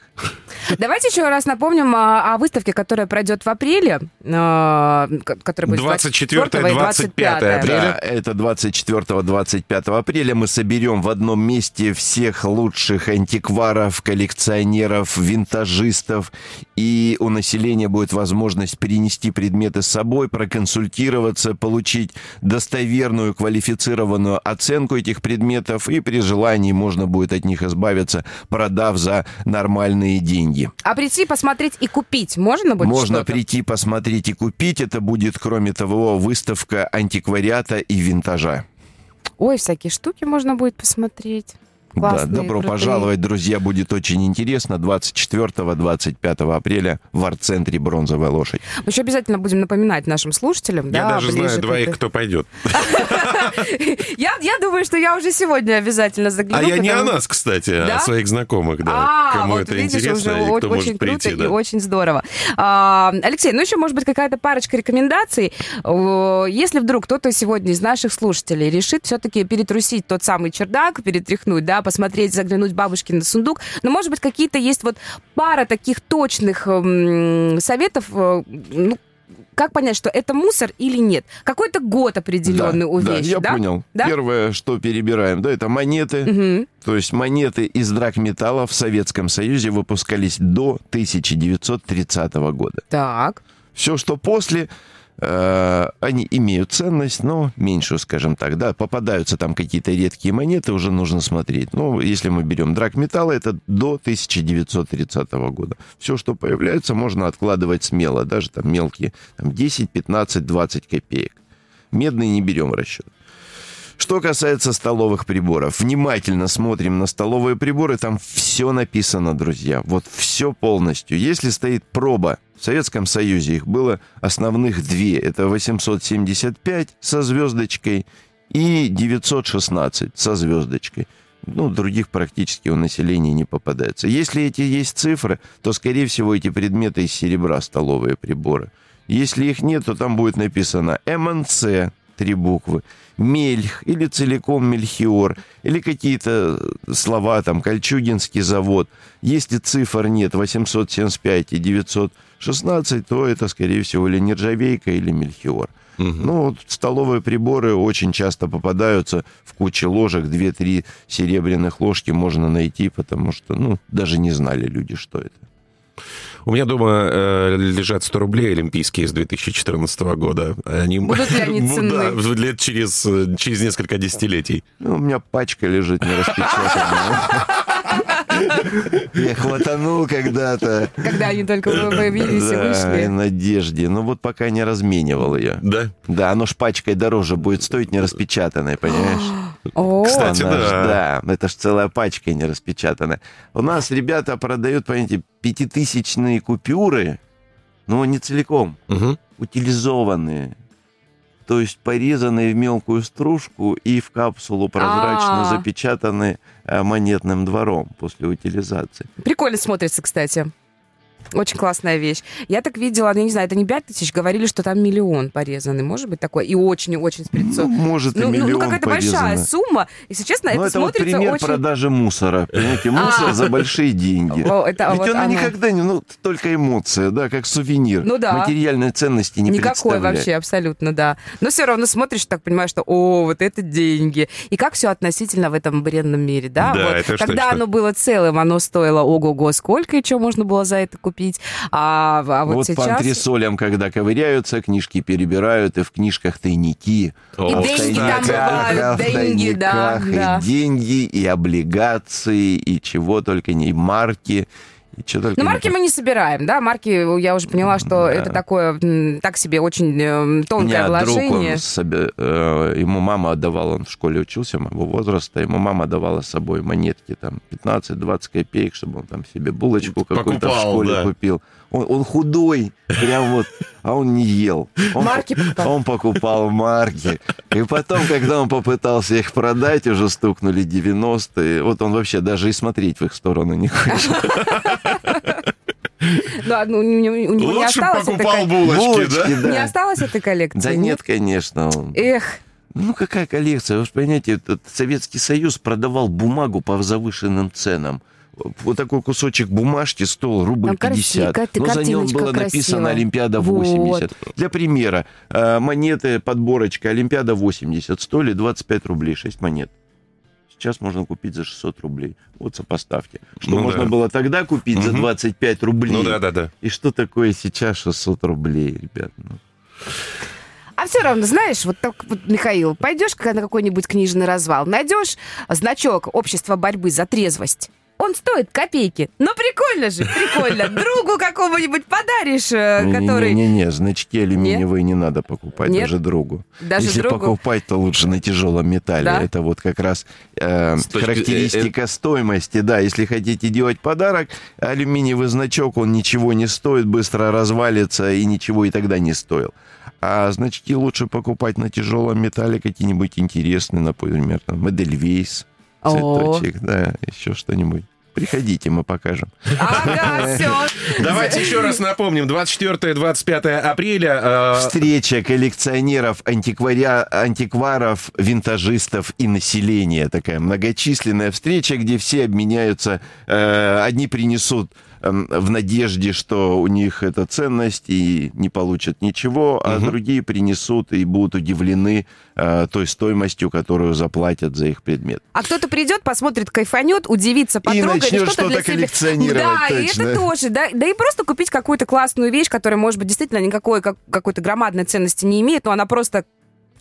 Давайте еще раз напомним о, о выставке, которая пройдет в апреле. Которая будет двадцать четвёртого и двадцать пятого апреля. Да, это двадцать четвёртого — двадцать пятого апреля. Мы соберем в одном месте всех лучших антикваров, коллекционеров, винтажистов. И у населения будет возможность перенести предметы с собой, проконсультироваться, получить достоверную, квалифицированную оценку этих предметов. И при желании можно будет от них избавиться, продав за нормальные деньги. А прийти, посмотреть и купить можно будет? Можно что-то? Прийти, посмотреть и купить. Это будет, кроме того, выставка антиквариата и винтажа. Ой, всякие штуки можно будет посмотреть. Классные, да, добро крутые. Пожаловать, друзья, будет очень интересно. двадцать четвёртого — двадцать пятого апреля в арт-центре «Бронзовая лошадь». Мы еще обязательно будем напоминать нашим слушателям. Я да, даже знаю двоих, кто пойдет. Я думаю, что я уже сегодня обязательно загляну. А я не о нас, кстати, а о своих знакомых, да. Кому это интересно и кто может прийти. Очень круто и очень здорово. Алексей, ну еще, может быть, какая-то парочка рекомендаций. Если вдруг кто-то сегодня из наших слушателей решит все-таки перетрусить тот самый чердак, перетряхнуть, да, посмотреть, заглянуть бабушкин сундук. Но, может быть, какие-то есть вот пара таких точных м- советов, ну, как понять, что это мусор или нет? Какой-то год определенный да, у вещи, да? Я да? понял. Да? Первое, что перебираем, да, это монеты. Угу. То есть монеты из драгметалла в Советском Союзе выпускались до тысяча девятьсот тридцатого года. Так. Все, что после... они имеют ценность, но меньшую, скажем так, да, попадаются там какие-то редкие монеты, уже нужно смотреть. Но если мы берем драгметаллы, это до тысяча девятьсот тридцатого года. Все, что появляется, можно откладывать смело, даже там мелкие, там десять, пятнадцать, двадцать копеек. Медные не берем в расчет. Что касается столовых приборов, внимательно смотрим на столовые приборы, там все написано, друзья, вот все полностью. Если стоит проба, в Советском Союзе их было основных две, это восемьсот семьдесят пять со звездочкой и девятьсот шестнадцать со звездочкой. Ну, других практически у населения не попадается. Если эти есть цифры, то, скорее всего, эти предметы из серебра, столовые приборы. Если их нет, то там будет написано эм эн цэ, три буквы, Мельх или целиком Мельхиор, или какие-то слова, там, Кольчугинский завод. Если цифр нет, восемьсот семьдесят пять и девятьсот шестнадцать, то это, скорее всего, или нержавейка, или Мельхиор. Угу. Ну, вот столовые приборы очень часто попадаются в куче ложек, две-три серебряных ложки можно найти, потому что, ну, даже не знали люди, что это. У меня дома э, лежат сто рублей олимпийские с две тысячи четырнадцатого года. Они... Будут ли они ценны? Да, лет через, через несколько десятилетий. Ну, у меня пачка лежит не распечатанная. Я хватанул когда-то. Когда они только появились и вышли. Надежде. Ну, вот пока не разменивал ее. Да? Да, оно ж пачкой дороже будет стоить не распечатанной, понимаешь? Кстати, да. Да, это ж целая пачка не распечатанная. У нас ребята продают, понимаете, пятитысячные купюры, но не целиком, угу. утилизованные. То есть порезанные в мелкую стружку и в капсулу прозрачно А-а-а. запечатаны монетным двором после утилизации. Прикольно смотрится, кстати. Очень классная вещь. Я так видела, я не знаю, это не пять тысяч, говорили, что там миллион порезанный, может быть, такое? И очень-очень с прицелом. Ну, может, ну, и миллион порезанный. Ну, какая-то порезана. Большая сумма, если честно, но это, это смотрится очень... Ну, это вот пример очень... продажи мусора, понимаете, мусор за большие деньги. Ведь она никогда не... Ну, только эмоция, да, как сувенир. Ну, да. Материальной ценности не представляет. Никакой вообще, абсолютно, да. Но все равно смотришь, так понимаешь, что, о, вот это деньги. И как все относительно в этом бренном мире, да? Да, это что? Когда оно было целым, оно стоило ого-го сколько, и что можно было за это купить? Пить. А, а вот, вот сейчас... по антресолям, когда ковыряются, книжки перебирают, и в книжках тайники. О, и в деньги там бывают, деньги, да, да. И деньги, и облигации, и чего только не, и марки, И что только. Но марки мы не собираем, да? Марки, я уже поняла, что да. это такое, так себе, очень тонкое Нет, вложение. Друг собер... Ему мама отдавала, он в школе учился, моего возраста, ему мама давала с собой монетки, там, пятнадцать-двадцать копеек, чтобы он там себе булочку какую-то покупал, в школе да. купил. Он, он худой, прям вот, а он не ел. Он, марки покупал. Он покупал марки. И потом, когда он попытался их продать, уже стукнули девяностые. Вот он вообще даже и смотреть в их сторону не хочет. Да, ну, у него не осталось покупал булочки, да? Не осталось этой коллекции? Да нет, конечно. Эх. Ну, какая коллекция? Вы же понимаете, Советский Союз продавал бумагу по завышенным ценам. Вот такой кусочек бумажки стоил рубль пятьдесят. Но за ним было написано Олимпиада восемьдесят. Для примера, монеты, подборочка Олимпиада восемьдесят стоили двадцать пять рублей, шесть монет. Сейчас можно купить за шестьсот рублей. Вот сопоставки. Что ну, можно да. было тогда купить угу. за двадцать пять рублей. Ну да, да, да. И что такое сейчас шестьсот рублей, ребят? Ну. А все равно, знаешь, вот так вот, Михаил, пойдешь на какой-нибудь книжный развал, найдешь значок Общества борьбы за трезвость. Он стоит копейки. Ну, прикольно же, прикольно. Другу какому-нибудь подаришь, который... Не-не-не, значки алюминиевые Нет? не надо покупать, Нет? даже другу. Даже Если другу... покупать, то лучше на тяжелом металле. Да? Это вот как раз э, характеристика э... стоимости. Да, если хотите делать подарок, алюминиевый значок, он ничего не стоит, быстро развалится, и ничего и тогда не стоил. А значки лучше покупать на тяжелом металле, какие-нибудь интересные, например, там, Модельвейс. Цветочек, О-о-о. да, еще что-нибудь. Приходите, мы покажем. Ага, все. Давайте еще раз напомним. двадцать четвёртое — двадцать пятое апреля. Э... Встреча коллекционеров, антикваря... антикваров, винтажистов и населения. Такая многочисленная встреча, где все обменяются. Э, одни принесут э, в надежде, что у них это ценность и не получат ничего, а угу. другие принесут и будут удивлены э, той стоимостью, которую заплатят за их предмет. А кто-то придет, посмотрит, кайфанет, удивится, потрогает. Что-то, что-то для коллекционировать, да, точно. И это тоже, да, да и просто купить какую-то классную вещь, которая, может быть, действительно никакой как, какой-то громадной ценности не имеет, но она просто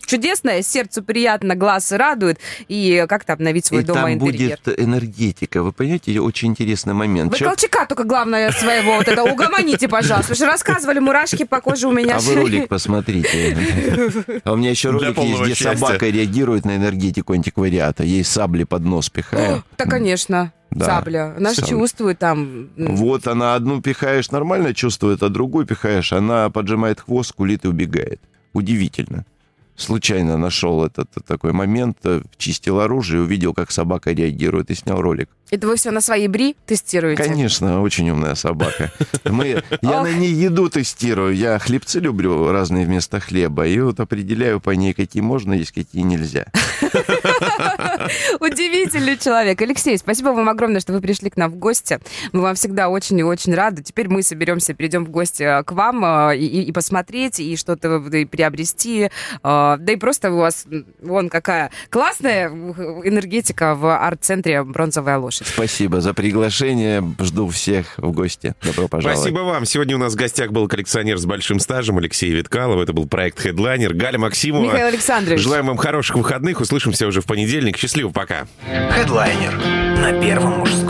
чудесная, сердцу приятно, глаз радует, и как-то обновить свой и дома интерьер. И там будет энергетика, вы понимаете, очень интересный момент. Вы Чё... Колчака только главное своего вот это угомоните, пожалуйста, вы же рассказывали, мурашки по коже у меня. А вы ролик посмотрите. А у меня еще ролик есть, где собака реагирует на энергетику антиквариата, ей сабли под нос пихают. Да, конечно. Да. Сабля. Она же чувствует там... Вот она одну пихаешь, нормально чувствует, а другую пихаешь, она поджимает хвост, кулит и убегает. Удивительно. Случайно нашел этот такой момент, чистил оружие, увидел, как собака реагирует, и снял ролик. Это вы все на своей Бри тестируете? Конечно, очень умная собака. Мы, я на ней еду тестирую, я хлебцы люблю разные вместо хлеба, и вот определяю по ней, какие можно есть, какие нельзя. Удивительный человек. Алексей, спасибо вам огромное, что вы пришли к нам в гости. Мы вам всегда очень и очень рады. Теперь мы соберемся, перейдем в гости к вам и, и посмотреть, и что-то и приобрести. Да и просто у вас вон какая классная энергетика в арт-центре «Бронзовая лошадь». Спасибо за приглашение. Жду всех в гости. Добро пожаловать. Спасибо вам. Сегодня у нас в гостях был коллекционер с большим стажем Алексей Виткалов. Это был проект «Headliner». Галя Максимова. Михаил Александрович. Желаем вам хороших выходных. Услышимся уже в понедельник. Счастливо, пока. Headliner на Первом мужском.